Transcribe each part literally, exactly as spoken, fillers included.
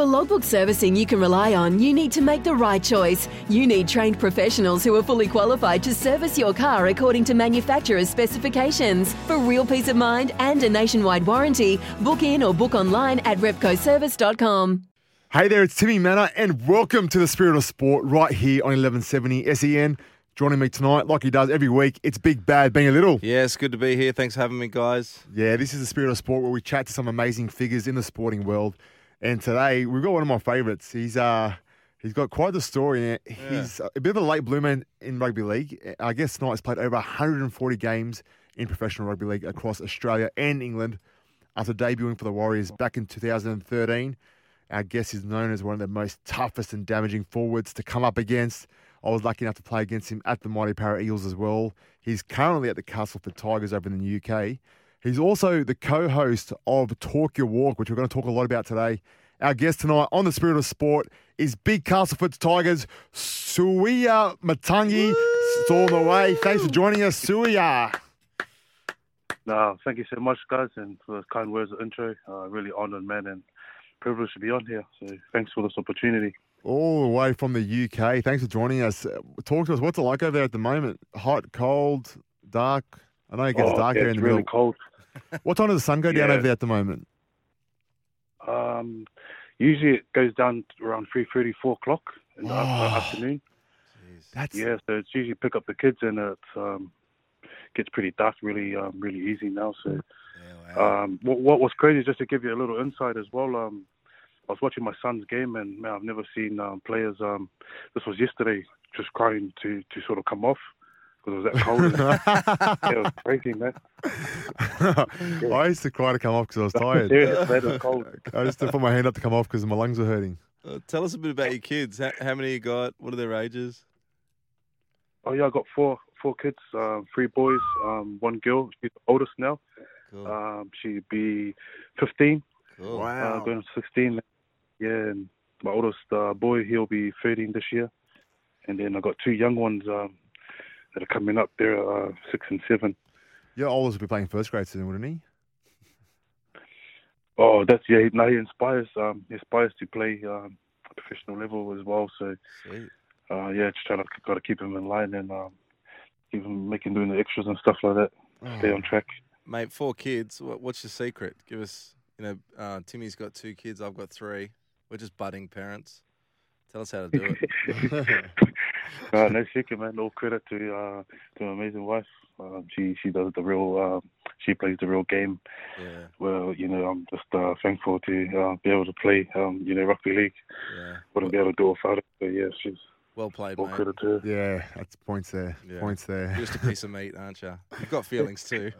For logbook servicing you can rely on, you need to make the right choice. You need trained professionals who are fully qualified to service your car according to manufacturer's specifications. For real peace of mind and a nationwide warranty, book in or book online at repco service dot com. Hey there, it's Timmy Manner and welcome to the Spirit of Sport right here on eleven seventy S E N. Joining me tonight, like he does every week, it's Big Bad Ben a Little. Yeah, it's good to be here. Thanks for having me, guys. Yeah, this is the Spirit of Sport where we chat to some amazing figures in the sporting world. And today, we've got one of my favourites. He's uh, He's got quite the story. He's yeah. a bit of a late bloomer in, in rugby league. I guess tonight he's played over one hundred forty games in professional rugby league across Australia and England after debuting for the Warriors back in two thousand thirteen. Our guest is known as one of the most toughest and damaging forwards to come up against. I was lucky enough to play against him at the mighty Parramatta Eels as well. He's currently at the Castleford Tigers over in the U K. He's also the co-host of Talk Your Walk, which we're going to talk a lot about today. Our guest tonight on the Spirit of Sport is big Castleford Tigers, Suaia Matagi. It's all the way. Thanks for joining us, Suaia. No, thank you so much, guys, and for the kind words of intro. Uh, really honoured, man, and privileged to be on here. So thanks for this opportunity. All the way from the U K. Thanks for joining us. Talk to us. What's it like over there at the moment? Hot, cold, dark? I know it gets oh, dark yeah, there in the really middle. It's really cold. What time does the sun go down yeah. over there at the moment? Um, usually it goes down around three thirty, four o'clock in the oh, afternoon. That's... Yeah, so it's usually pick up the kids and it um, gets pretty dark really um, really easy now. So, yeah, wow. um, what, what was crazy, just to give you a little insight as well, um, I was watching my son's game, and man, I've never seen um, players. Um, this was yesterday, just crying to, to sort of come off because it was that cold. Yeah, it was crazy, man. Yeah. I used to cry to come off because I was tired. Yeah, it was cold. I used to put my hand up to come off because my lungs were hurting. Uh, tell us a bit about your kids. How, how many you got? What are their ages? Oh yeah, I got four four kids, um, three boys, um, one girl. She's the oldest now. Cool. Um, she'd be fifteen. Cool. Wow, uh, going to sixteen. Yeah, and my oldest uh, boy, he'll be thirteen this year. And then I got two young ones um, that are coming up. They're uh, six and seven. Your oldest will be playing first grade soon, wouldn't he? Oh, that's, yeah. Now he inspires um, he inspires to play um, professional level as well. So, uh, yeah, just trying to got to keep him in line and um, keep him making, doing the extras and stuff like that. Oh. Stay on track. Mate, four kids. What's your secret? Give us, you know, uh, Timmy's got two kids. I've got three. We're just budding parents. Tell us how to do it. uh, no secret, man. All credit to uh, to my amazing wife. Um, she she does the real. Um, she plays the real game. Yeah. Well, you know, I'm just uh, thankful to uh, be able to play. Um, you know, rugby league. Yeah. Wouldn't well, be able to do without it. But yeah, she's well played, all mate. Credit to her. Yeah, that's points there. Yeah. Points there. You're just a piece of meat, aren't you? You've got feelings too.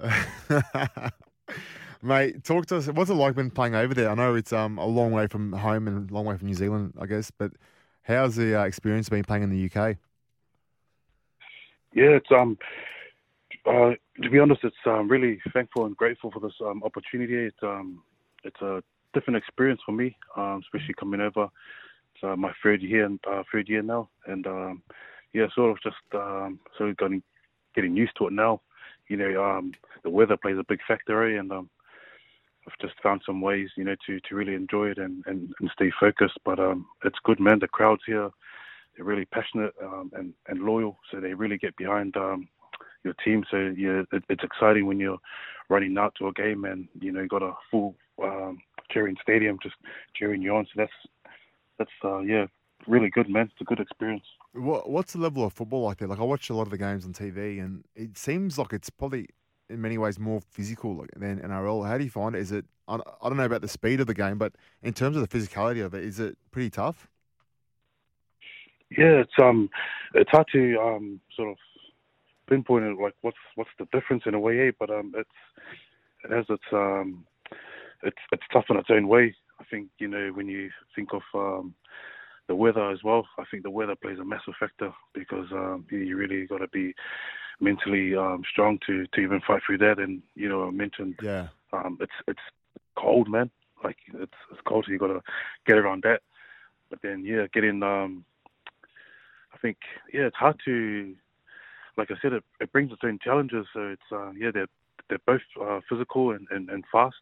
Mate, talk to us. What's it like when playing over there? I know it's um, a long way from home and a long way from New Zealand, I guess, but how's the uh, experience been playing in the U K? Yeah, it's um, uh, to be honest, it's um, really thankful and grateful for this um, opportunity. It's um, it's a different experience for me, um, especially coming over. It's uh, my third year and uh, third year now, and um, yeah, sort of just um, sort of getting getting used to it now. You know, um, the weather plays a big factor, eh? and um. I've just found some ways, you know, to, to really enjoy it and, and, and stay focused. But um, it's good, man. The crowds here, they're really passionate um, and, and loyal. So they really get behind um, your team. So yeah, it, it's exciting when you're running out to a game and, you know, you got a full um, cheering stadium just cheering you on. So that's, that's uh, yeah, really good, man. It's a good experience. What, what's the level of football like there? Like I watch a lot of the games on T V and it seems like it's probably in many ways more physical than N R L. How do you find it? Is it, I don't know about the speed of the game, but in terms of the physicality of it, is it pretty tough? Yeah, it's um, it's hard to um sort of pinpoint it, like what's what's the difference in a way, eh? But um, it's it has its um, it's it's tough in its own way. I think you know when you think of um. The weather as well. I think the weather plays a massive factor because um, you really got to be mentally um, strong to, to even fight through that. And you know, I mentioned yeah. um, it's it's cold, man. Like it's it's cold, so you got to get around that. But then yeah, getting um, I think yeah, it's hard to. Like I said, it, it brings its own challenges. So it's uh, yeah, they're they're both uh, physical and, and, and fast.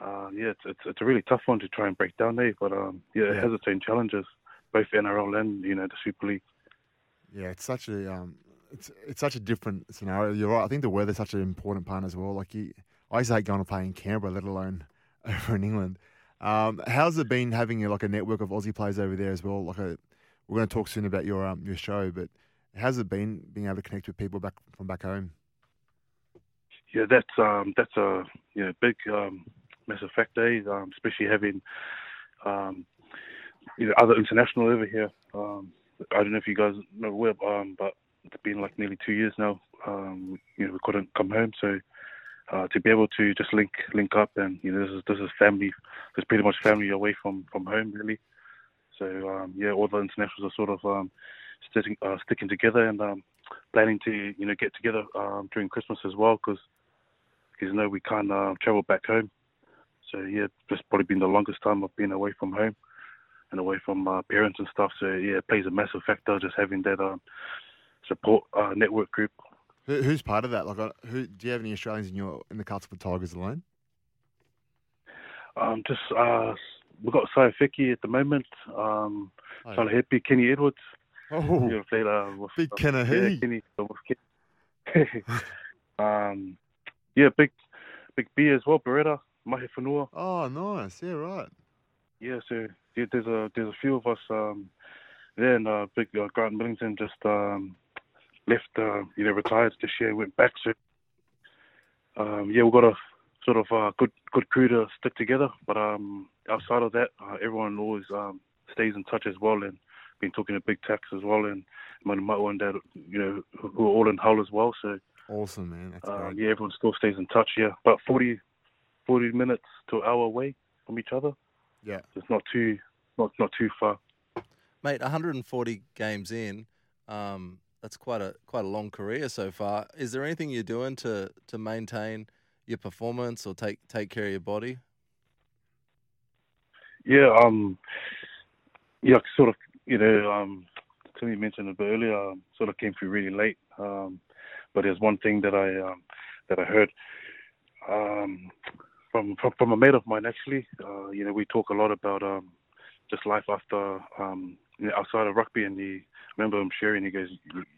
uh, yeah, it's, it's it's a really tough one to try and break down there. But um, yeah, it yeah. has its own challenges, both N R L and, you know, the Super League. Yeah, it's such a um, it's it's such a different scenario. You're right. I think the weather's such an important part as well. Like you, I used to hate going to play in Canberra, let alone over in England. Um, how's it been having like a network of Aussie players over there as well? Like a, we're going to talk soon about your um, your show, but how's it been being able to connect with people back from back home? Yeah, that's um, that's a you know, big um, massive factor, um, especially having um, you know, other international over here. Um, I don't know if you guys know where, um, but it's been like nearly two years now. Um, you know, we couldn't come home, so. Uh, to be able to just link link up and, you know, this is this is family. It's pretty much family away from, from home, really. So, um, yeah, all the internationals are sort of um, sticking, uh, sticking together and um, planning to, you know, get together um, during Christmas as well because, you know, we can't uh, travel back home. So, yeah, it's probably been the longest time I've been away from home and away from uh, parents and stuff. So, yeah, it plays a massive factor just having that um, support uh, network group. Who's part of that? Like, who do you have any Australians in your in the Castleford Tigers alone? Um, just uh, we've got Sai Fiki at the moment. Um, oh, yeah. Happy Kenny Edwards. Oh, you know, played, uh, with, big uh, Kenny. Kenny. um, yeah, big, big B as well. Beretta Mahi Fanua. Oh, nice. Yeah, right. Yeah, so yeah, there's a there's a few of us um, there, and uh, big uh, Grant Millington just. Um, Left, uh, you know, retired this year, went back. So, um, yeah, we've got a sort of uh, good good crew to stick together. But um, outside of that, uh, everyone always um, stays in touch as well. And been talking to Big Tax as well, and my mother and dad, you know, who are all in Hull as well. So awesome, man. That's uh, yeah, everyone still stays in touch. Yeah, about forty, forty minutes to an hour away from each other. Yeah, so it's not too not not too far. Mate, one hundred forty games in. Um... That's quite a quite a long career so far. Is there anything you're doing to, to maintain your performance or take take care of your body? Yeah, um, yeah, sort of. You know, um, Timmy mentioned a bit earlier. Um, sort of came through really late. Um, but there's one thing that I um, that I heard um, from, from from a mate of mine actually. Uh, you know, we talk a lot about um, just life after. Um, outside of rugby, and he, I remember him sharing, he goes,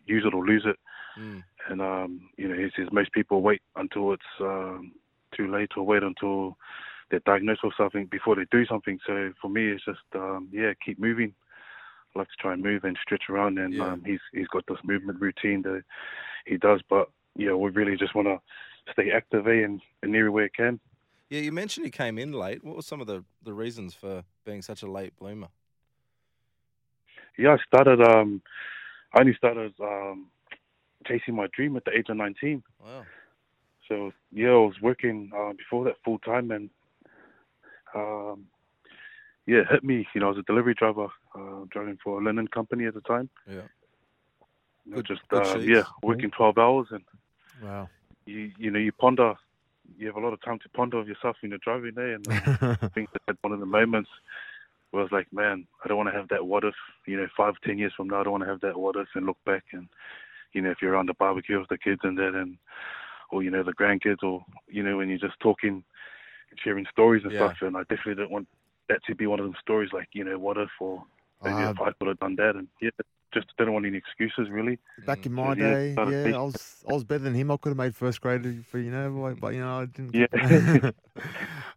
use it or lose it. Mm. And, um, you know, he says most people wait until it's um, too late or wait until they're diagnosed with something before they do something. So for me, it's just, um, yeah, keep moving. I like to try and move and stretch around. And yeah. um, he's he's got this movement routine that he does. But, yeah, we really just want to stay active eh, in, in every way it can. Yeah, you mentioned he came in late. What were some of the, the reasons for being such a late bloomer? Yeah, I started. Um, I only started um, chasing my dream at the age of nineteen. Wow! So yeah, I was working uh, before that full time, and um, yeah, it hit me. You know, I was a delivery driver, uh, driving for a linen company at the time. Yeah. You know, good, just good uh, yeah, working twelve hours, and wow. You you know you ponder. You have a lot of time to ponder of yourself when you're driving there, and I think that's one of the moments. I was like, man, I don't want to have that what if, you know, five, ten years from now, I don't want to have that what if and look back and, you know, if you're around the barbecue with the kids and that and, or, you know, the grandkids or, you know, when you're just talking, sharing stories and yeah. stuff. And I definitely don't want that to be one of them stories like, you know, what if or maybe uh, if I could have done that. And yeah, just didn't want any excuses really. Back in my so, day, yeah, yeah I was I was better than him. I could have made first grade for, you know, like, but, you know, I didn't. Yeah.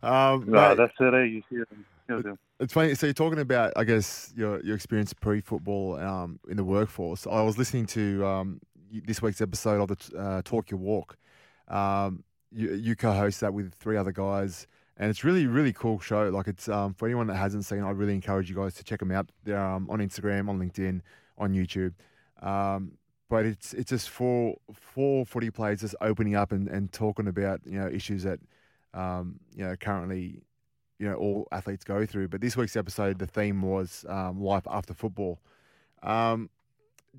um, no, mate, that's it, eh? You see it. It's funny. So you're talking about, I guess, your your experience pre-football um, in the workforce. I was listening to um, this week's episode of the uh, Talk Your Walk. Um, you, you co-host that with three other guys, and it's really, really cool show. Like it's um, for anyone that hasn't seen, I really encourage you guys to check them out. They're um, on Instagram, on LinkedIn, on YouTube. Um, but it's it's just four four footy players just opening up and, and talking about, you know, issues that um, you know currently. You know, all athletes go through. But this week's episode, the theme was um, life after football. Um,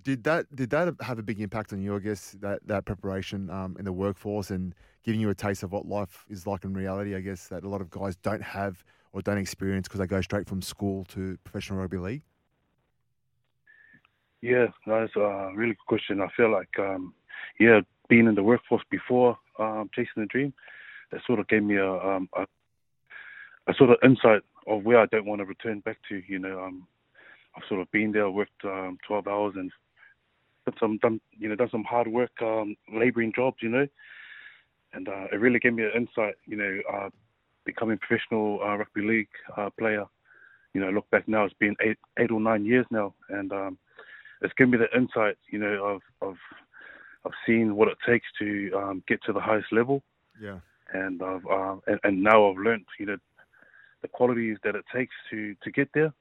did that did that have a big impact on you, I guess, that, that preparation um, in the workforce and giving you a taste of what life is like in reality, I guess, that a lot of guys don't have or don't experience because they go straight from school to professional rugby league? Yeah, that's a really good question. I feel like, um, yeah, being in the workforce before um, chasing the dream, that sort of gave me a... Um, a a sort of insight of where I don't want to return back to. You know, um, I've sort of been there, worked um, twelve hours and done some, done, you know, done some hard work, um, labouring jobs, you know, and uh, it really gave me an insight, you know, uh, becoming a professional uh, rugby league uh, player. You know, look back now, it's been eight, eight or nine years now, and um, it's given me the insight, you know, of, of I've seen what it takes to um, get to the highest level. Yeah. And I've uh, and, and now I've learnt, you know, the qualities that it takes to, to get there.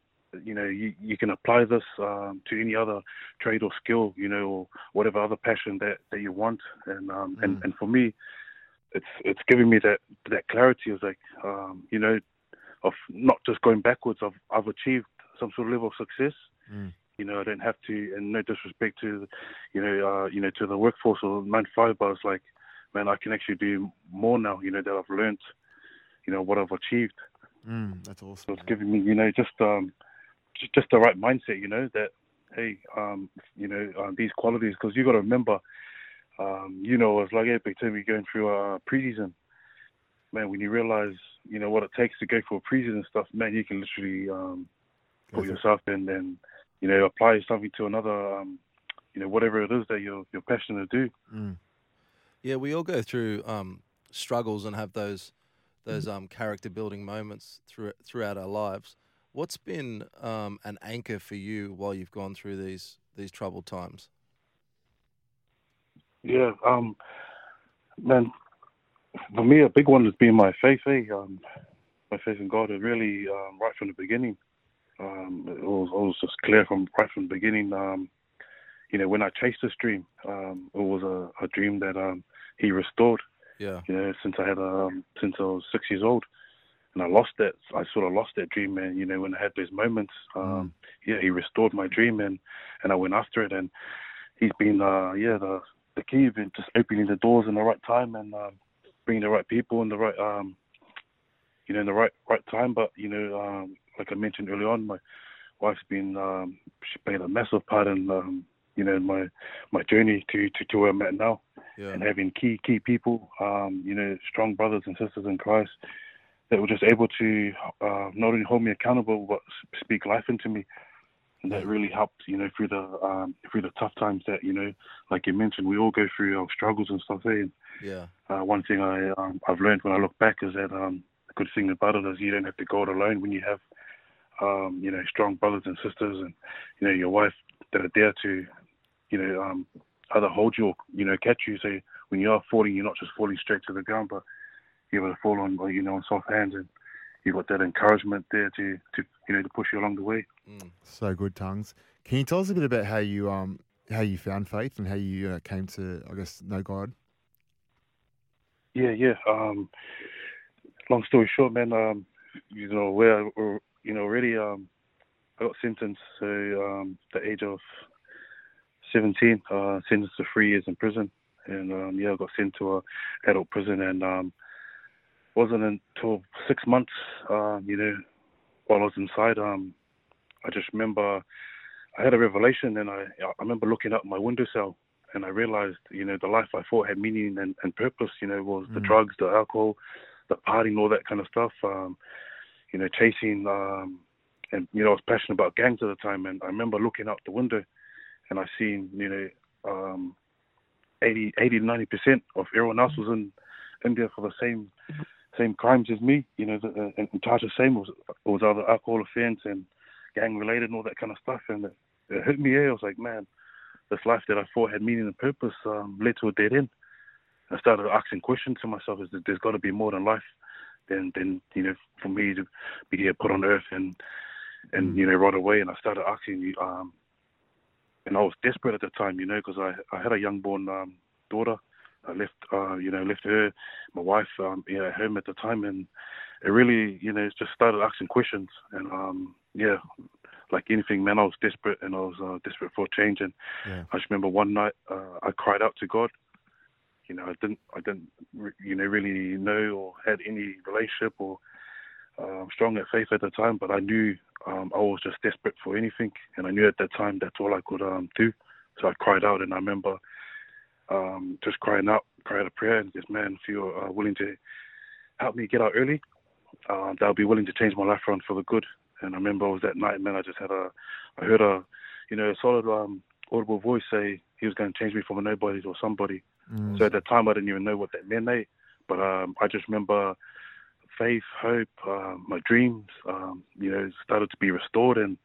You know, you, you can apply this um, to any other trade or skill, you know, or whatever other passion that, that you want. And um, mm. and and for me, it's it's giving me that that clarity of like, um, you know, of not just going backwards. I've I've achieved some sort of level of success. Mm. You know, I don't have to, and no disrespect to, you know, uh, you know, to the workforce or nine to five, but it's like, man, I can actually do more now, you know, that I've learned, you know, what I've achieved. Mm, that's awesome. So it's giving me, you know, just um, just, just the right mindset, you know, that, hey, um, you know, um, these qualities, because you got to remember, um, you know, it's like every time you're going through a uh, pre-season, man, when you realise, you know, what it takes to go for a pre-season stuff, man, you can literally um, put that's yourself in and, you know, apply something to another, um, you know, whatever it is that you're, you're passionate to do. Mm. Yeah, we all go through um, struggles and have those those um, character-building moments through, throughout our lives. What's been um, an anchor for you while you've gone through these these troubled times? Yeah, um, man, for me, a big one has been my faith. Eh? Um, my faith in God is really um, right from the beginning. Um, it, was, it was just clear from right from the beginning. Um, you know, when I chased this dream, um, it was a, a dream that um, He restored. Yeah. You know, since I had um, since I was six years old, and I lost that, I sort of lost that dream. And you know, when I had those moments, um, mm. yeah, He restored my dream, and, and I went after it. And He's been, uh, yeah, the the key has been just opening the doors in the right time and um, bringing the right people in the right, um, you know, in the right right time. But you know, um, like I mentioned earlier on, my wife's been, um, she played a massive part in. Um, you know, my my journey to, to, to where I'm at now, yeah. and having key key people, um, you know, strong brothers and sisters in Christ that were just able to uh, not only hold me accountable but speak life into me, and that really helped, you know, through the um, through the tough times that, you know, like you mentioned, we all go through our struggles and stuff. Eh? And, yeah. Uh, one thing I um, I've learned when I look back is that um, a good thing about it is you don't have to go it alone when you have, um, you know, strong brothers and sisters and, you know, your wife that are there to, you know, um, either hold you or, you know, catch you. So when you are falling, you're not just falling straight to the ground, but you're able to fall on, you know, on soft hands, and you've got that encouragement there to, to you know, to push you along the way. Mm. So good, Tongues. Can you tell us a bit about how you um how you found faith and how you uh, came to, I guess, know God? Yeah, yeah. Um, long story short, man. Um, you know, we're, we're you know already um, I got sentenced to um the age of seventeen, uh, sentenced to three years in prison, and um, yeah, I got sent to a adult prison, and um, wasn't until six months, uh, you know, while I was inside, um, I just remember I had a revelation, and I I remember looking out my window cell, and I realised, you know, the life I thought had meaning and, and purpose, you know, was mm. the drugs, the alcohol, the partying, all that kind of stuff, um, you know, chasing, um, and you know, I was passionate about gangs at the time, and I remember looking out the window. And I seen, you know, um, eighty, ninety percent of everyone else was in India for the same same crimes as me. You know, the, and Tasha same was was other alcohol offence and gang related and all that kind of stuff. And it, it hit me. I was like, man, this life that I thought had meaning and purpose um, led to a dead end. I started asking questions to myself: is that there's got to be more than life than than you know for me to be here put on earth and and you know right away. And I started asking um. And I was desperate at the time, you know, because I, I had a young-born um, daughter. I left, uh, you know, left her, my wife, um, you know, at home at the time. And it really, you know, just started asking questions. And, um, yeah, like anything, man, I was desperate and I was uh, desperate for change. And yeah. I just remember one night uh, I cried out to God. You know, I didn't, I didn't, you know, really know or had any relationship or uh, strong at faith at the time, but I knew Um, I was just desperate for anything, and I knew at that time that's all I could um, do. So I cried out, and I remember um, just crying out, crying out a prayer, and just, man, if you're uh, willing to help me get out early, uh, that I'll be willing to change my life around for the good. And I remember I was that night, man, I just had a, I heard a, you know, a solid um, audible voice say he was going to change me from a nobody to somebody. Mm. So at that time, I didn't even know what that meant, eh? But um, I just remember faith, hope, uh, my dreams, um, you know, started to be restored. And,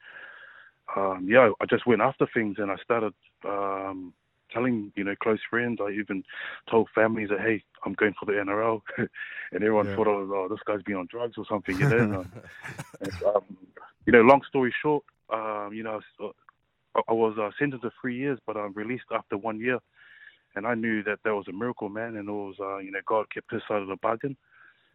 um, yeah, I just went after things, and I started um, telling, you know, close friends. I even told families that, hey, I'm going for the N R L. And everyone yeah. thought, oh, oh, this guy's been on drugs or something, you know. And, um, you know, long story short, um, you know, I, I was uh, sentenced to three years, but I'm released after one year. And I knew that that was a miracle, man. And it was, uh, you know, God kept his side of the bargain.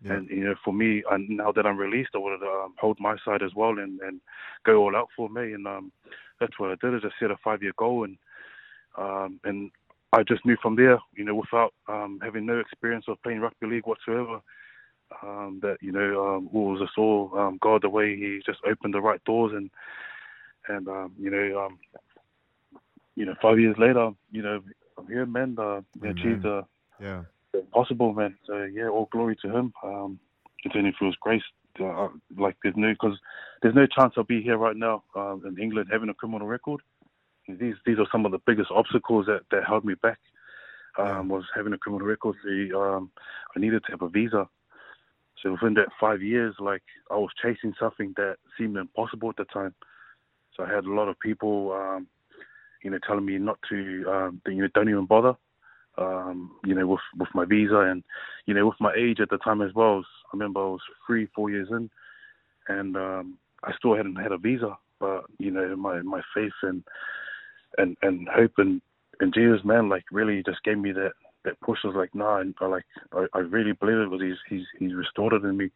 Yeah. And, you know, for me, I, now that I'm released, I wanted to um, hold my side as well and, and go all out for me. And um, that's what I did. I just set a five-year goal. And um, and I just knew from there, you know, without um, having no experience of playing rugby league whatsoever, um, that, you know, um, it was just all um, God, the way he just opened the right doors. And, and um, you know, um, you know, five years later, you know, I'm here, man. Uh, achieved the yeah. impossible, man. So, yeah, all glory to him. Um, it's only for his grace. Uh, like, there's no, because there's no chance I'll be here right now uh, in England having a criminal record. These these are some of the biggest obstacles that, that held me back, um, yeah. was having a criminal record. So, um, I needed to have a visa. So within that five years, like, I was chasing something that seemed impossible at the time. So I had a lot of people... Um, you know, telling me not to, um, you know, don't even bother, um, you know, with, with my visa and, you know, with my age at the time as well. I remember I was three, four years in, and um, I still hadn't had a visa. But, you know, my, my faith and and, and hope and, and Jesus, man, like, really just gave me that, that push. I was like, nah, and I, like, I, I really believe it was he's, he's, he's restored it in me.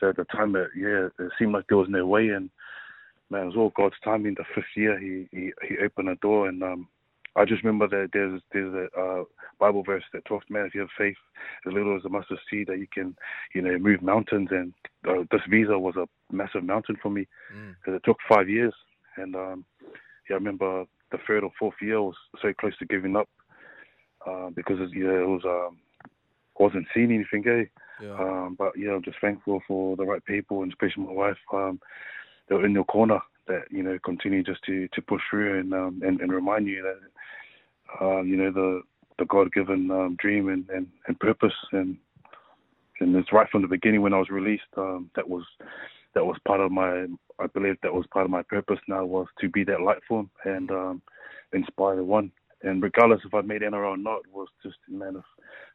So at the time, it, yeah, it seemed like there was no way in. Man, it was all God's timing. The fifth year, he he, he opened a door, and um, I just remember that there's there's a uh, Bible verse that talks, man, if you have faith as little as a mustard seed, that you can, you know, move mountains. And uh, this visa was a massive mountain for me, because mm. it took five years. And um, yeah, I remember the third or fourth year I was so close to giving up, uh, because you know, it was um, wasn't seeing anything, eh? Yeah. Um, but yeah, I'm just thankful for the right people, and especially my wife. Um, They were in your corner that, you know, continue just to, to push through and, um, and and remind you that, uh, you know, the the God-given um, dream and, and, and purpose. And and it's right from the beginning when I was released, um, that was that was part of my, I believe that was part of my purpose now, was to be that light for him and um, inspire the one. And regardless if I made N R L or not, was just, man, if,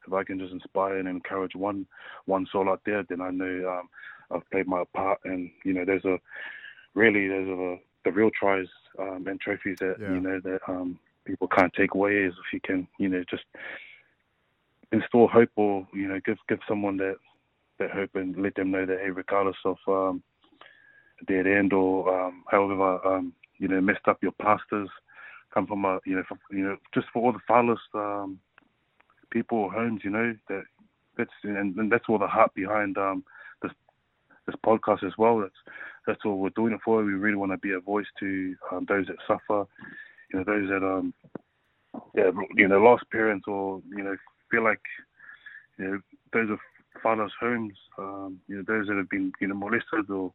if I can just inspire and encourage one one soul out there, then I know um, I've played my part. And, you know, there's a, really, there's a, the real tries um, and trophies that, yeah. you know, that um, people can't take away, is if you can, you know, just instill hope, or, you know, give give someone that, that hope and let them know that, hey, regardless of um, their end or um, however, um, you know, messed up your pastors, come from a, you know, from, you know, just for all the fatherless um, people or homes, you know, that that's and, and that's all the heart behind um, this this podcast as well. That's that's all we're doing it for. We really want to be a voice to um, those that suffer, you know, those that um, yeah, you know, lost parents, or you know, feel like, you know, those of fatherless homes, um, you know, those that have been, you know, molested, or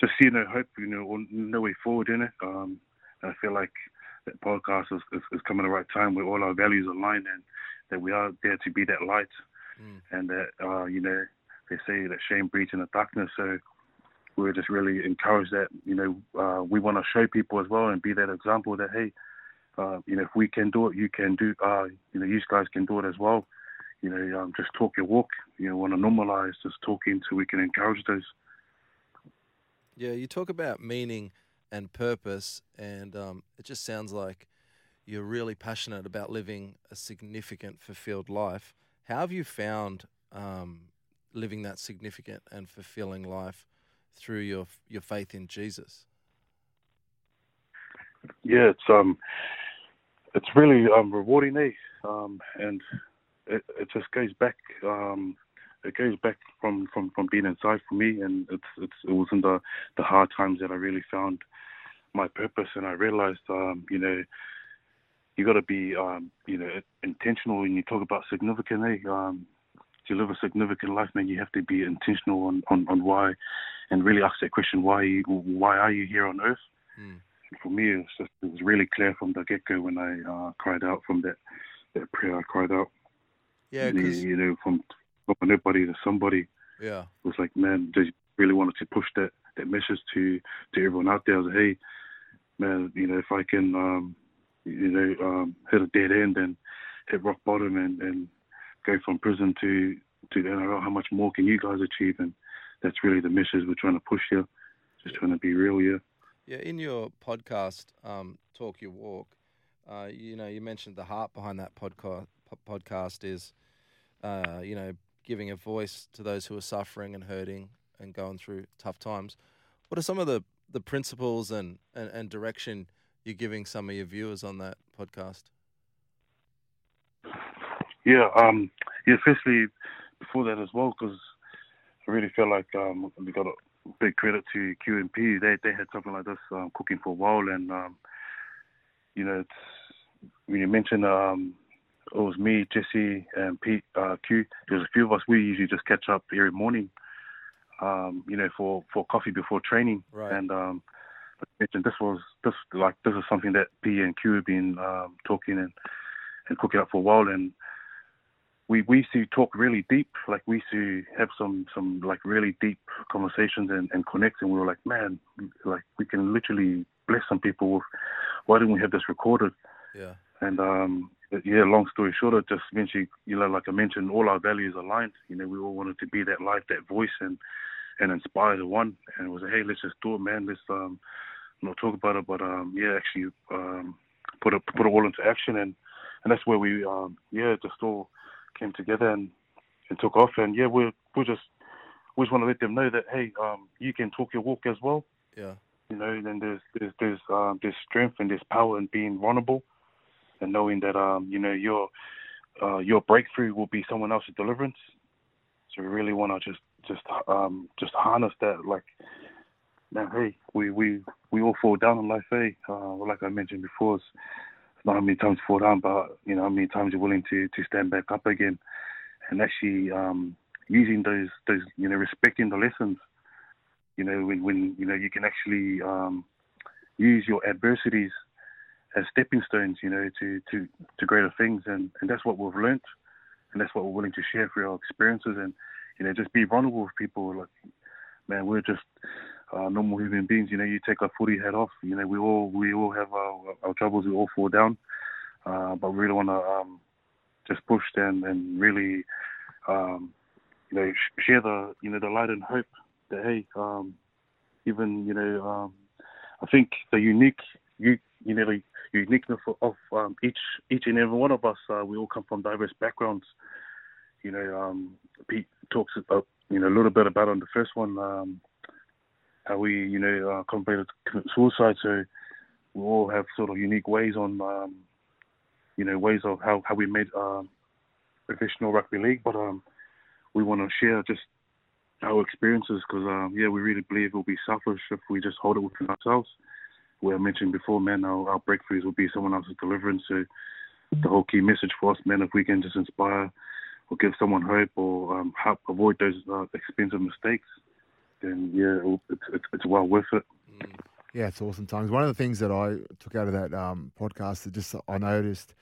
just see no hope, you know, or no way forward in it. Um, and I feel like that podcast is, is, is coming at the right time, where all our values align, and that we are there to be that light. Mm. And that, uh, you know, they say that shame breeds in the darkness. So we're just really encouraged that, you know, uh, we want to show people as well and be that example that, hey, uh, you know, if we can do it, you can do, uh, you know, you guys can do it as well. You know, um, just talk your walk. You know, want to normalize just talking so we can encourage those. Yeah, you talk about meaning and purpose, and um, it just sounds like you're really passionate about living a significant, fulfilled life. How have you found um, living that significant and fulfilling life through your your faith in Jesus? Yeah, it's um, it's really um, rewarding, eh? Um, and it, it just goes back. Um, It goes back from, from, from being inside for me, and it's, it's it was in the, the hard times that I really found my purpose. And I realized, um, you know, you got to be, um, you know, intentional when you talk about significant. Eh? Um, to live a significant life, man, you have to be intentional on, on, on why, and really ask that question, why you, why are you here on earth? Mm. For me, it was, just, it was really clear from the get-go when I uh, cried out from that, that prayer. I cried out, yeah, cause... you know, from, from nobody to somebody. Yeah, it was like, man, just really wanted to push that, that message to, to everyone out there. I was like, hey, man, you know, if I can, um, you know, um, hit a dead end and hit rock bottom and, and go from prison to, to the N R L, how much more can you guys achieve? And that's really the message we're trying to push here. Just trying to be real, yeah. Yeah, in your podcast, um, Talk Your Walk, uh, you know, you mentioned the heart behind that podca- podcast is, uh, you know, giving a voice to those who are suffering and hurting and going through tough times. What are some of the, the principles and, and, and direction you're giving some of your viewers on that podcast? Yeah, um, yeah, firstly, before that as well, because I really feel like um, we got a big credit to Q and P. They they had something like this um, cooking for a while, and um, you know, it's, when you mentioned um, it was me, Jesse, and Pete, uh, Q. There's a few of us. We usually just catch up every morning, um, you know, for, for coffee before training. Right. And um, I mentioned this was this like this is something that P and Q have been um, talking and and cooking up for a while, and. We, we used to talk really deep, like we used to have some, some like really deep conversations and, and connect, and we were like, man, like we can literally bless some people with, why didn't we have this recorded? Yeah. And um, yeah, long story short, it just eventually, you know, like I mentioned, all our values aligned. You know, we all wanted to be that life, that voice, and, and inspire the one. And it was like, hey, let's just do it, man. Let's um, not talk about it, but um, yeah, actually um, put it put it all into action, and, and that's where we um, yeah, just all. Came together and, and took off, and yeah, we're we just we just want to let them know that hey, um, you can talk your walk as well. Yeah, you know, then there's there's there's um, there's strength and there's power in being vulnerable, and knowing that um, you know, your uh, your breakthrough will be someone else's deliverance. So we really want to just just um, just harness that. Like, now, hey, we we we all fall down in life, eh? Uh, like I mentioned before. It's, Not how many times you fall down, but you know how many times you're willing to, to stand back up again, and actually um, using those those you know respecting the lessons, you know when, when you know you can actually um, use your adversities as stepping stones, you know to, to, to greater things, and, and that's what we've learnt, and that's what we're willing to share through our experiences, and you know just be vulnerable with people. Like, man, we're just. Uh, normal human beings, you know, you take our footy hat off, you know, we all we all have our, our troubles, we all fall down, uh, but we really want to um, just push them and really, um, you know, share the, you know, the light and hope that, hey, um, even, you know, um, I think the unique, you, you know, the uniqueness of um, each each and every one of us, uh, we all come from diverse backgrounds, you know, um, Pete talks about, you know, a little bit about on the first one, um, how we, you know, uh, contemplated suicide. So we all have sort of unique ways on, um, you know, ways of how, how we made um, professional rugby league. But um, we want to share just our experiences because, um, yeah, we really believe it'll be selfish if we just hold it within ourselves. We mentioned before, man, our, our breakthroughs will be someone else's deliverance. So the whole key message for us, man, if we can just inspire or give someone hope or um, help avoid those uh, expensive mistakes, then yeah, it's, it's, it's well worth it. Yeah, it's awesome times. One of the things that I took out of that um, podcast that just I noticed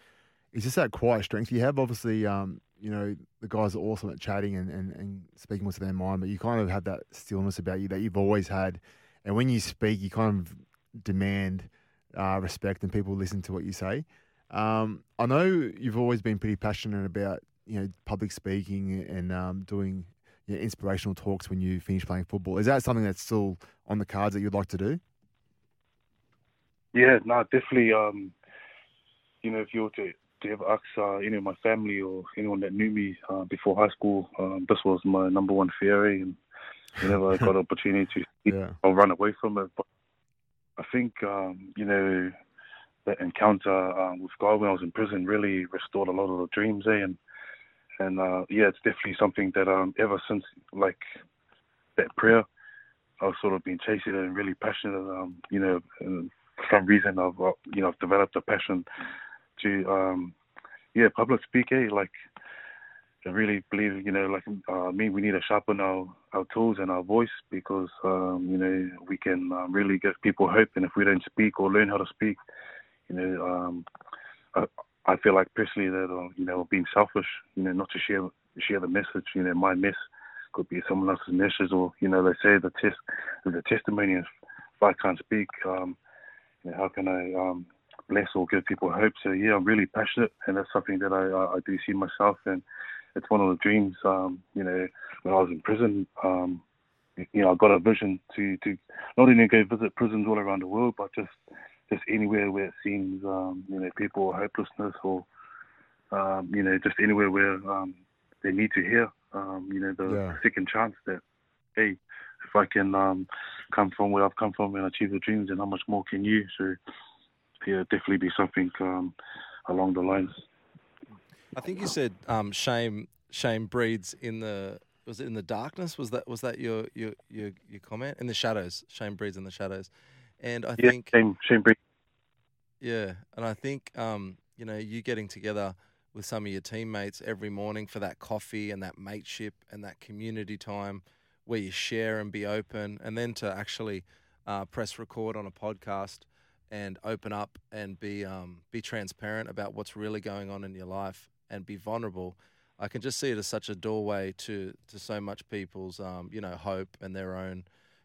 is just that quiet strength you have. Obviously, um, you know, the guys are awesome at chatting and, and, and speaking what's in their mind, but you kind of have that stillness about you that you've always had. And when you speak, you kind of demand uh, respect and people listen to what you say. Um, I know you've always been pretty passionate about, you know, public speaking and um, doing – yeah, inspirational talks when you finish playing football. Is that something that's still on the cards that you'd like to do? Yeah, no, definitely. Um, you know, if you were to, to ever ask uh, any of my family or anyone that knew me uh, before high school, um, this was my number one fear, and whenever I got an opportunity to speak, yeah. I'll run away from it. But I think, um, you know, that encounter um, with God when I was in prison really restored a lot of the dreams there, eh? and And, uh, yeah, it's definitely something that um, ever since, like, that prayer, I've sort of been chasing it and really passionate. Um, you know, and for some reason, I've, uh, you know, I've developed a passion to, um, yeah, public speak, eh? Like, I really believe, you know, like uh, me, we need to sharpen our, our tools and our voice because, um, you know, we can um, really give people hope. And if we don't speak or learn how to speak, you know, um, I, I feel like personally that, uh, you know, being selfish, you know, not to share share the message, you know, my mess could be someone else's message or, you know, they say the test is a testimony. If I can't speak, um, you know, how can I um, bless or give people hope? So, yeah, I'm really passionate and that's something that I, I do see myself and it's one of the dreams, um, you know, when I was in prison, um, you know, I got a vision to, to not only go visit prisons all around the world, but just, just anywhere where it seems, um, you know, people are hopelessness or, um, you know, just anywhere where um, they need to hear, um, you know, the yeah. second chance that, hey, if I can um, come from where I've come from and achieve the dreams, then how much more can you? So, yeah, definitely be something um, along the lines. I think you said um, shame. Shame breeds in the was it in the darkness? Was that was that your your your, your comment? In the shadows, shame breeds in the shadows. And I yeah, think shame, shame breeds. Yeah, and I think um, you know you getting together with some of your teammates every morning for that coffee and that mateship and that community time where you share and be open, and then to actually uh, press record on a podcast and open up and be um, be transparent about what's really going on in your life. And be vulnerable. I can just see it as such a doorway to, to so much people's, um, you know, hope and their own,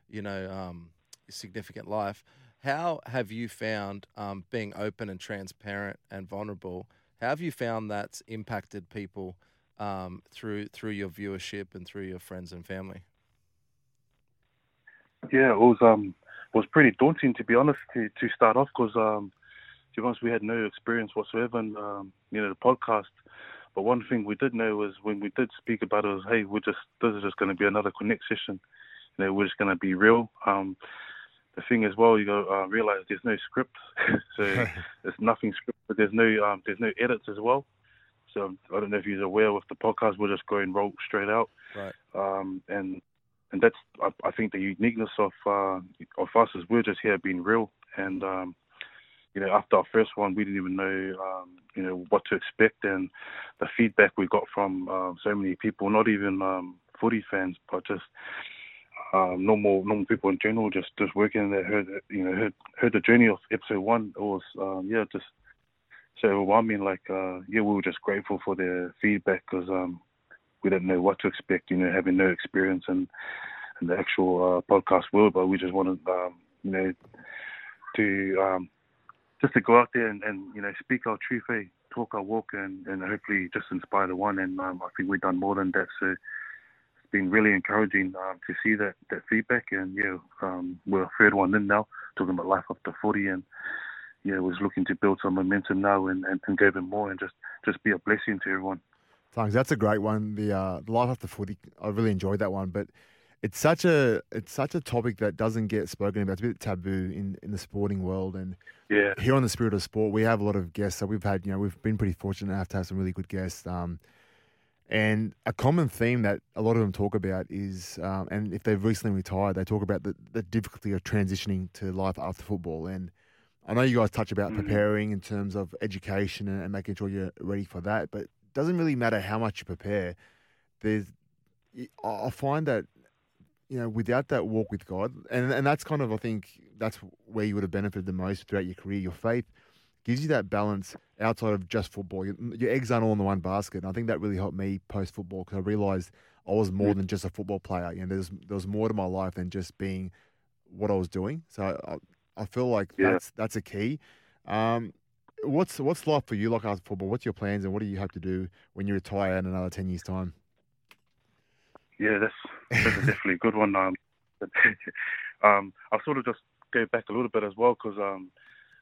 you know, um, significant life. How have you found um, being open and transparent and vulnerable? How have you found that's impacted people um, through through your viewership and through your friends and family? Yeah, it was um it was pretty daunting to be honest to, to start off because um. To be honest, we had no experience whatsoever in um, you know, the podcast. But one thing we did know was when we did speak about it was, hey, we're just, this is just going to be another Connect session. You know, we're just going to be real. Um, the thing as well, you got to uh, realise there's no script. So there's nothing scripted. There's no um, there's no edits as well. So I don't know if you're aware with the podcast, we're just going roll straight out. Right. Um, and and that's, I, I think, the uniqueness of, uh, of us is we're just here being real. And... Um, You know, after our first one, we didn't even know, um, you know, what to expect, and the feedback we got from uh, so many people—not even um, footy fans, but just um, normal, normal people in general, just just working there. Heard, you know, heard, heard the journey of episode one. It was, um, yeah, just so overwhelming. Like, uh, yeah, we were just grateful for their feedback because um, we didn't know what to expect. You know, having no experience in, in the actual uh, podcast world, but we just wanted, um, you know, to. Um, Just to go out there and, and, you know, speak our truth, eh? Talk our walk, and, and hopefully just inspire the one. And um, I think we've done more than that. So it's been really encouraging um, to see that, that feedback. And, yeah, um, we're a third one in now, talking about life after forty. And, yeah, was looking to build some momentum now and, and, and go even more and just, just be a blessing to everyone. Thanks. That's a great one. The uh, life after forty, I really enjoyed that one. But it's such a it's such a topic that doesn't get spoken about. It's a bit taboo in, in the sporting world, and yeah. Here on the Spirit of Sport, we have a lot of guests. So we've had, you know, we've been pretty fortunate enough to have some really good guests. Um, and a common theme that a lot of them talk about is, um, and if they've recently retired, they talk about the, the difficulty of transitioning to life after football. And I know you guys touch about mm-hmm. preparing in terms of education and, and making sure you're ready for that, but it doesn't really matter how much you prepare. There's, I find that. You know, without that walk with God, and and that's kind of, I think, that's where you would have benefited the most throughout your career. Your faith gives you that balance outside of just football. Your, your eggs aren't all in the one basket. And I think that really helped me post-football because I realised I was more than just a football player. You know, there's, there was more to my life than just being what I was doing. So I, I feel like yeah. that's that's a key. Um, what's, what's life for you like after football? What's your plans and what do you hope to do when you retire in another ten years' time? Yeah, that's, that's a definitely a good one. Um, um, I'll sort of just go back a little bit as well because um,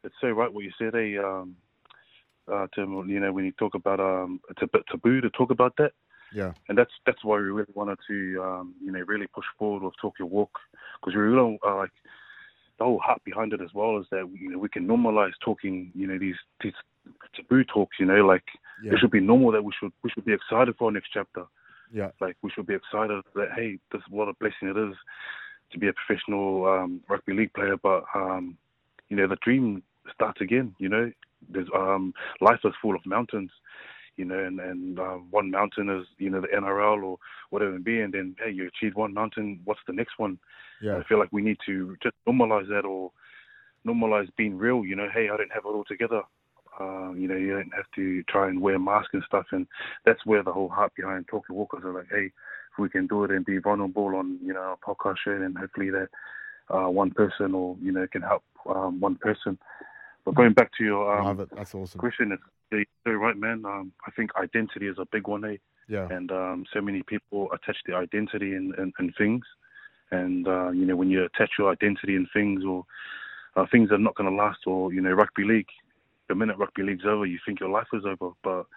it's so right what you said, eh? Um, uh, Tim, you know, when you talk about um, it's a bit taboo to talk about that. Yeah. And that's that's why we really wanted to, um, you know, really push forward with Talk Your Walk because we really uh, like the whole heart behind it as well is that you know we can normalize talking, you know, these these taboo talks. You know, like yeah. It should be normal that we should we should be excited for our next chapter. Yeah, like we should be excited that hey, this what a blessing it is to be a professional um, rugby league player. But um, you know, the dream starts again. You know, there's um, life is full of mountains. you know, and, and uh, one mountain is, you know, the N R L or whatever it be, and then, hey, you achieve one mountain, what's the next one? Yeah. I feel like we need to just normalize that, or normalize being real, you know, hey, I don't have it all together. Um, you know, you don't have to try and wear masks and stuff, and that's where the whole heart behind Talk Your Walk is, like, hey, if we can do it and be vulnerable on, you know, our podcast show, and hopefully that uh, one person or, you know, can help um, one person. But going back to your um, Love it. That's awesome. Question, it's, you're right, man. Um, I think identity is a big one, eh? Yeah. And um, so many people attach their identity in, in, in things. And, uh, you know, when you attach your identity in things, or uh, things are not going to last, or, you know, rugby league, the minute rugby league's over, you think your life is over. But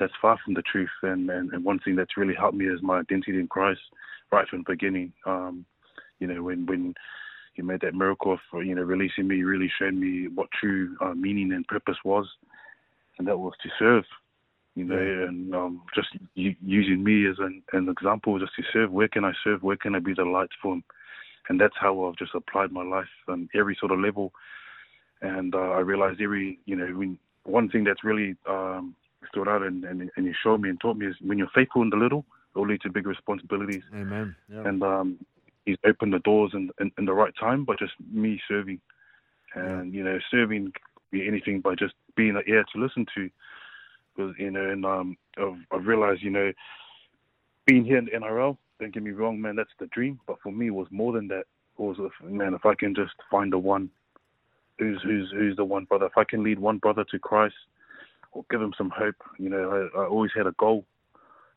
that's far from the truth. And, and, and one thing that's really helped me is my identity in Christ right from the beginning. Um, you know, when... when He made that miracle for, you know, releasing me, really showed me what true uh, meaning and purpose was, and that was to serve, you know, yeah. and um, just u- using me as an, an example, just to serve. Where can I serve? Where can I be the light for him? And that's how I've just applied my life on every sort of level. And uh, I realized every, you know, when, one thing that's really um, stood out and, and, and he showed me and taught me is when you're faithful in the little, it'll lead to big responsibilities. Amen. Yeah. And, um, He's opened the doors in, in, in the right time, but just me serving. And, yeah. you know, serving could be anything by just being an ear to listen to. Because, you know, and um, I've, I've realized, you know, being here in the N R L, don't get me wrong, man, that's the dream. But for me, it was more than that. It was, man, if I can just find the one, who's, who's, who's the one brother? If I can lead one brother to Christ or give him some hope, you know, I, I always had a goal.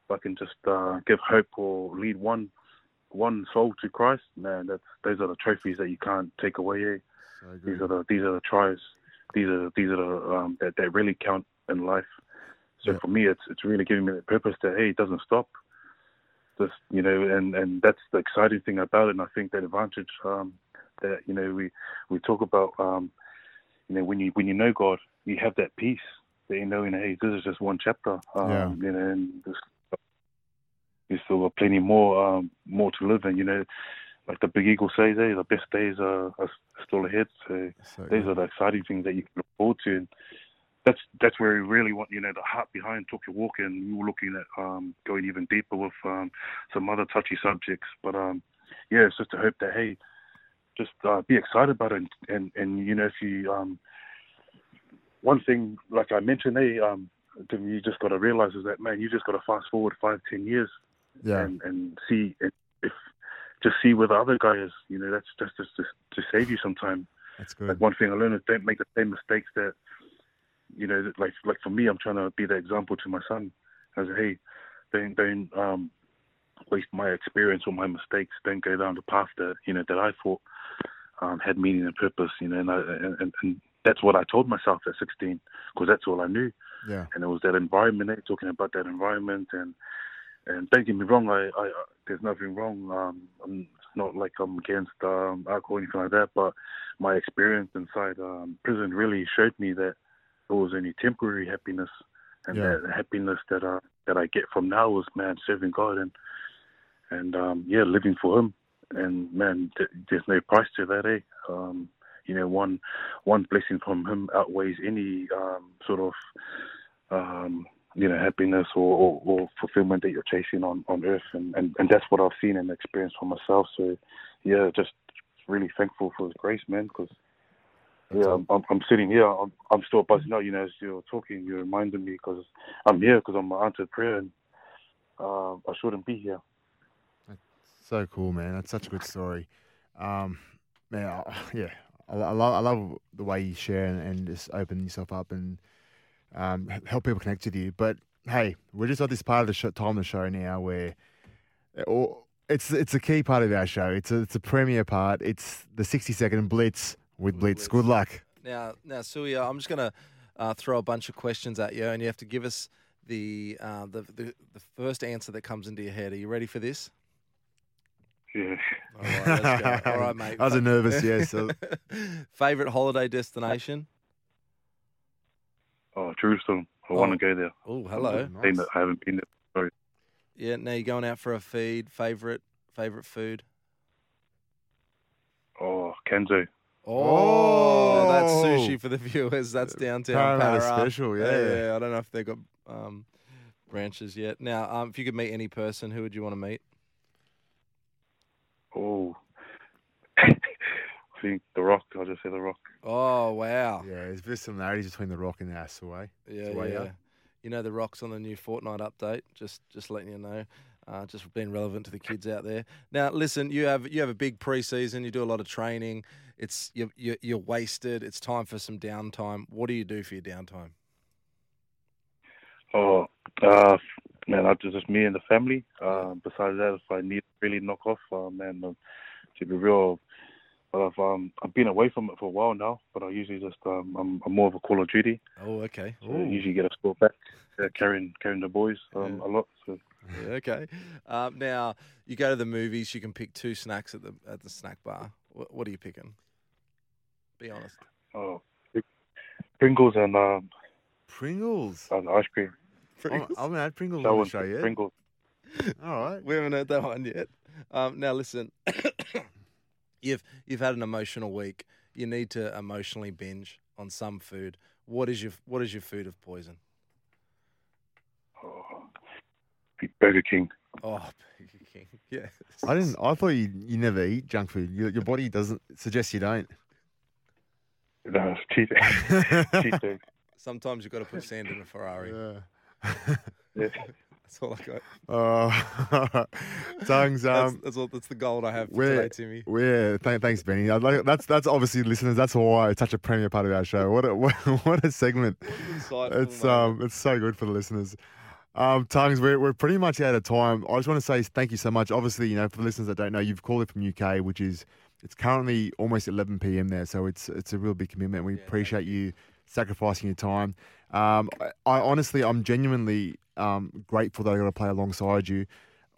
If I can just uh, give hope or lead one, one soul to Christ, man, that's, those are the trophies that you can't take away. Eh? These are the these are the tries. These are these are the um, that that really count in life. So yeah. for me, it's it's really giving me the purpose that, hey, it doesn't stop. Just, you know, and, and that's the exciting thing about it. And I think that advantage um, that, you know, we we talk about, um, you know, when you when you know God, you have that peace that you know, in, hey, this is just one chapter. Um, yeah. You know, and this. There's still plenty more um, more to live in, you know. Like the Big Eagle says, eh, the best days are, are still ahead. So, so these are the exciting things that you can look forward to. And that's that's where we really want, you know, the heart behind Talk Your Walk. And we were looking at um, going even deeper with um, some other touchy subjects. But, um, yeah, it's just to hope that, hey, just uh, be excited about it. And, and, and you know, if you um, – one thing, like I mentioned, eh, um, you just got to realize is that, man, you just got to fast forward five, ten years. Yeah, and, and see if, if just see where the other guy is. You know, that's just just to, to save you sometime. That's good. Like one thing I learned is don't make the same mistakes that, you know, like like for me, I'm trying to be the example to my son. I said, hey, don't don't um, waste my experience or my mistakes. Don't go down the path that, you know, that I thought um, had meaning and purpose. You know, and, I, and and that's what I told myself at sixteen, because that's all I knew. Yeah, and it was that environment. They're talking about that environment and. And don't get me wrong, I, I, I there's nothing wrong. Um, I'm, it's not like I'm against um, alcohol or anything like that, but my experience inside um, prison really showed me that it was only temporary happiness, and yeah. that happiness that I, that I get from now is, man, serving God and, and um, yeah, living for Him. And, man, th- there's no price to that, eh? Um, you know, one one blessing from Him outweighs any um, sort of... Um, you know, happiness or, or, or fulfillment that you're chasing on, on earth. And, and, and that's what I've seen and experienced for myself. So, yeah, just really thankful for His grace, man, because, yeah, awesome. I'm, I'm sitting here. I'm, I'm still buzzing out, you know, as you're talking, you're reminding me because I'm here because I'm an answered prayer and uh, I shouldn't be here. That's so cool, man. That's such a good story. Um, man, I, yeah, I, I, love, I love the way you share and, and just open yourself up and, Um, help people connect with you. But hey, we're just at this part of the show, time of the show now where or it's it's a key part of our show. It's a, it's a premier part. It's the sixty second blitz with Blitz. Blitz. Good luck. Now, now, Suaia, I'm just gonna uh, throw a bunch of questions at you, and you have to give us the, uh, the the the first answer that comes into your head. Are you ready for this? Yeah. All right, let's go. All right, mate. I was a nervous yes. So. Favorite holiday destination? Oh, Jerusalem. I oh. want to go there. Oh, hello. Nice. I haven't been there. Sorry. Yeah, now you're going out for a feed. Favorite favorite food? Oh, Kanzo. Oh, oh. That's sushi for the viewers. That's downtown Parramatta. Special, yeah. Yeah, yeah. I don't know if they've got um, branches yet. Now, um, if you could meet any person, who would you want to meet? Oh, I think The Rock. I'll just say The Rock. Oh, wow. Yeah, there's been similarities between The Rock and uh, Suaia. Yeah, Suaia. yeah. You know, The Rock's on the new Fortnite update. Just, just letting you know. Uh, just being relevant to the kids out there. Now, listen, you have you have a big preseason. You do a lot of training. It's you're, you're, you're wasted. It's time for some downtime. What do you do for your downtime? Oh, uh, man, I just, just me and the family. Uh, besides that, if I need to really knock off, uh, man, uh, to be real, I've, um, I've been away from it for a while now, but I usually just, um, I'm, I'm more of a Call of Duty. Oh, okay. So I usually get a score back, uh, carrying carrying the boys um, yeah. a lot. So. Yeah, okay. Um, now, you go to the movies, you can pick two snacks at the at the snack bar. What, what are you picking? Be honest. Oh, Pringles and... Um, Pringles? And ice cream. Pringles? I haven't had Pringles on the show yet. Pringles. All right. We haven't had that one yet. Um, now, listen... You've you've had an emotional week. You need to emotionally binge on some food. What is your what is your food of poison? Oh, Burger King. Oh, Burger King. Yeah. I didn't. I thought you you never eat junk food. Your, your body doesn't suggest you don't. No, it's cheap. cheap thing. Sometimes you've got to put sand in a Ferrari. Yeah. yeah. That's all I got. Oh, tongues. Um, that's, that's, all, that's the gold I have for today, Timmy. Yeah, th- thanks, Benny. I'd like, that's that's obviously, listeners, that's why it's such a premier part of our show. What a, what, what a segment. It's um, it's so good for the listeners. Um, tongues, we're, we're pretty much out of time. I just want to say thank you so much. Obviously, you know, for the listeners that don't know, you've called it from U K, which is, it's currently almost eleven p.m. there. So it's, it's a real big commitment. We yeah, appreciate you sacrificing your time. Um, I, I honestly, I'm genuinely... Um, grateful that I got to play alongside you.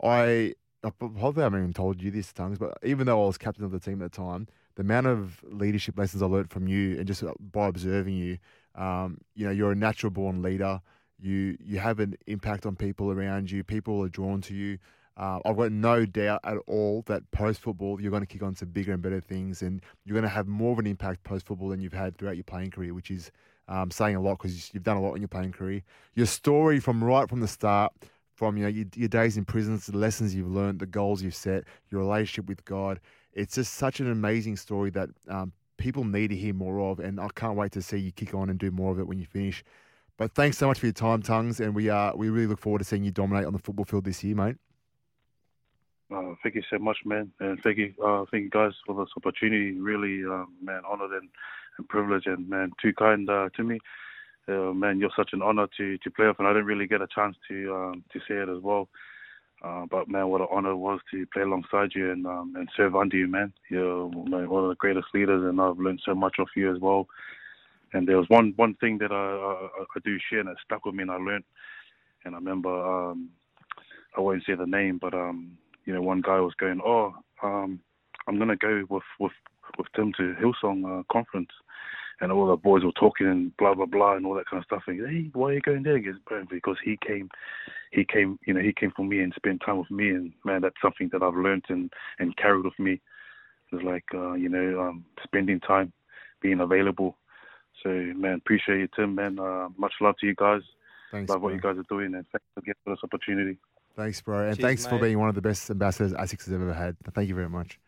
I, I probably haven't even told you this, Tongues, but even though I was captain of the team at the time, the amount of leadership lessons I learned from you and just by observing you, um, you know, you're a natural born leader. You you have an impact on people around you. People are drawn to you. Uh, I've got no doubt at all that post-football, you're going to kick on to bigger and better things, and you're going to have more of an impact post-football than you've had throughout your playing career, which is Um, saying a lot because you've done a lot in your playing career. Your story from right from the start, from you know your, your days in prisons, the lessons you've learned, the goals you've set, your relationship with God. It's just such an amazing story that um, people need to hear more of, and I can't wait to see you kick on and do more of it when you finish. But thanks so much for your time, Tongues, and we uh, we really look forward to seeing you dominate on the football field this year, mate. Uh, thank you so much, man, and thank you, uh, thank you guys for this opportunity. Really, uh, man, honoured and. and privilege, and man, too kind uh, to me. Uh, man, you're such an honour to, to play with, and I didn't really get a chance to um, to say it as well. Uh, but man, what an honour it was to play alongside you and um, and serve under you, man. You're man, one of the greatest leaders, and I've learned so much off you as well. And there was one one thing that I I, I do share, and it stuck with me, and I learned. And I remember, um, I won't say the name, but um, you know, one guy was going, "Oh, um, I'm gonna go with with." with Tim to Hillsong uh, conference," and all the boys were talking and blah blah blah and all that kind of stuff. And he goes, "Hey, why are you going there?" He goes, "Because he came, he came, you know, he came for me and spent time with me." And man, that's something that I've learned and, and carried with me. It's like uh, you know, um, spending time, being available. So man, appreciate you, Tim. Man, uh, much love to you guys. Thanks, love bro. What you guys are doing, and thanks again for this opportunity. Thanks, bro, and Cheers, thanks mate. for being one of the best ambassadors A S I C has ever had. Thank you very much.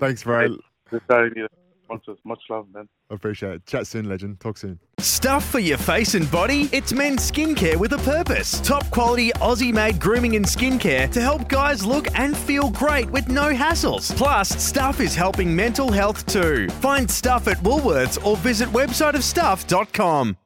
Thanks, bro. Much love, man. Appreciate it. Chat soon, legend. Talk soon. Stuff for your face and body? It's Men's Skincare with a Purpose. Top quality Aussie-made grooming and skincare to help guys look and feel great with no hassles. Plus, Stuff is helping mental health too. Find Stuff at Woolworths or visit website of stuff dot com.